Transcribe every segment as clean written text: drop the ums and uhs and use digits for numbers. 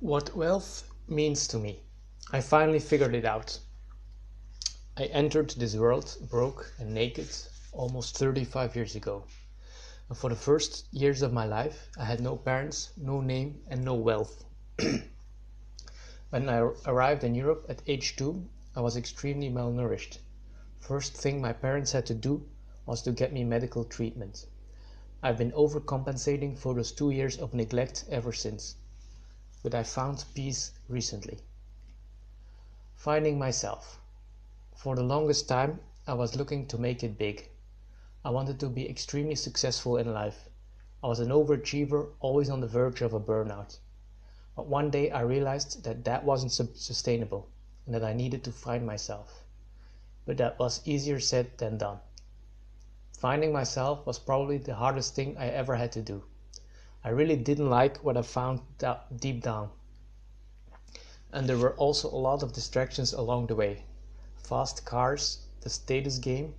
What wealth means to me. I finally figured it out. I entered this world broke and naked almost 35 years ago. And for the first years of my life, I had no parents, no name, and no wealth. When I arrived in Europe at age 2, I was extremely malnourished. First thing my parents had to do was to get me medical treatment. I've been overcompensating for those 2 years of neglect ever since. But I found peace recently. Finding myself. For the longest time, I was looking to make it big. I wanted to be extremely successful in life. I was an overachiever, always on the verge of a burnout. But one day I realized that that wasn't sustainable and that I needed to find myself. But that was easier said than done. Finding myself was probably the hardest thing I ever had to do. I really didn't like what I found deep down. And there were also a lot of distractions along the way. Fast cars, the status game,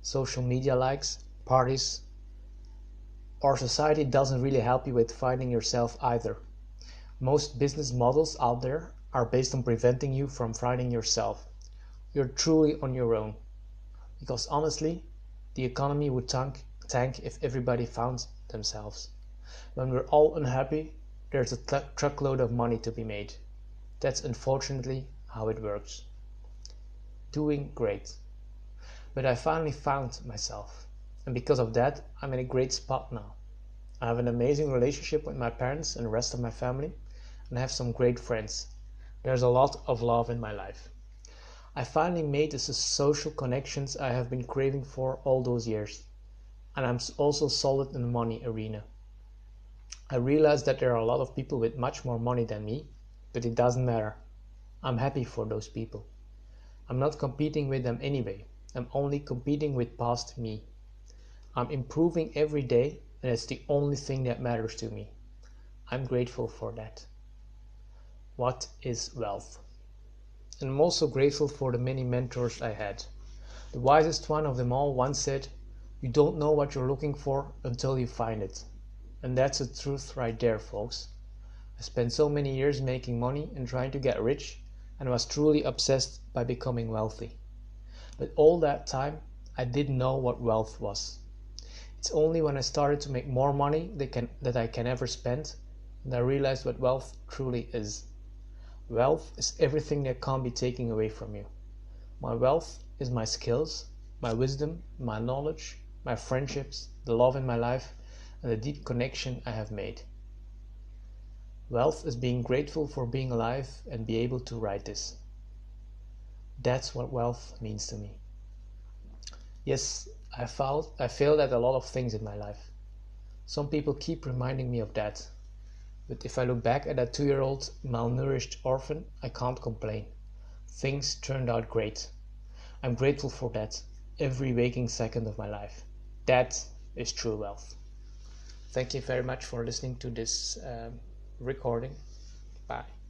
social media likes, parties. Our society doesn't really help you with finding yourself either. Most business models out there are based on preventing you from finding yourself. You're truly on your own. Because honestly, the economy would tank if everybody found themselves. When we're all unhappy, there's a truckload of money to be made. That's unfortunately how it works. Doing great. But I finally found myself. And because of that, I'm in a great spot now. I have an amazing relationship with my parents and the rest of my family, and I have some great friends. There's a lot of love in my life. I finally made the social connections I have been craving for all those years. And I'm also solid in the money arena. I realize that there are a lot of people with much more money than me, but it doesn't matter. I'm happy for those people. I'm not competing with them anyway. I'm only competing with past me. I'm improving every day, and it's the only thing that matters to me. I'm grateful for that. What is wealth? And I'm also grateful for the many mentors I had. The wisest one of them all once said, "You don't know what you're looking for until you find it." And that's the truth right there, folks. I spent so many years making money and trying to get rich and was truly obsessed by becoming wealthy. But all that time, I didn't know what wealth was. It's only when I started to make more money that I can ever spend that I realized what wealth truly is. Wealth is everything that can't be taken away from you. My wealth is my skills, my wisdom, my knowledge, my friendships, the love in my life, and the deep connection I have made. Wealth is being grateful for being alive and be able to write this. That's what wealth means to me. Yes, I failed at a lot of things in my life. Some people keep reminding me of that. But if I look back at that 2-year-old malnourished orphan, I can't complain. Things turned out great. I'm grateful for that every waking second of my life. That is true wealth. Thank you very much for listening to this recording. Bye.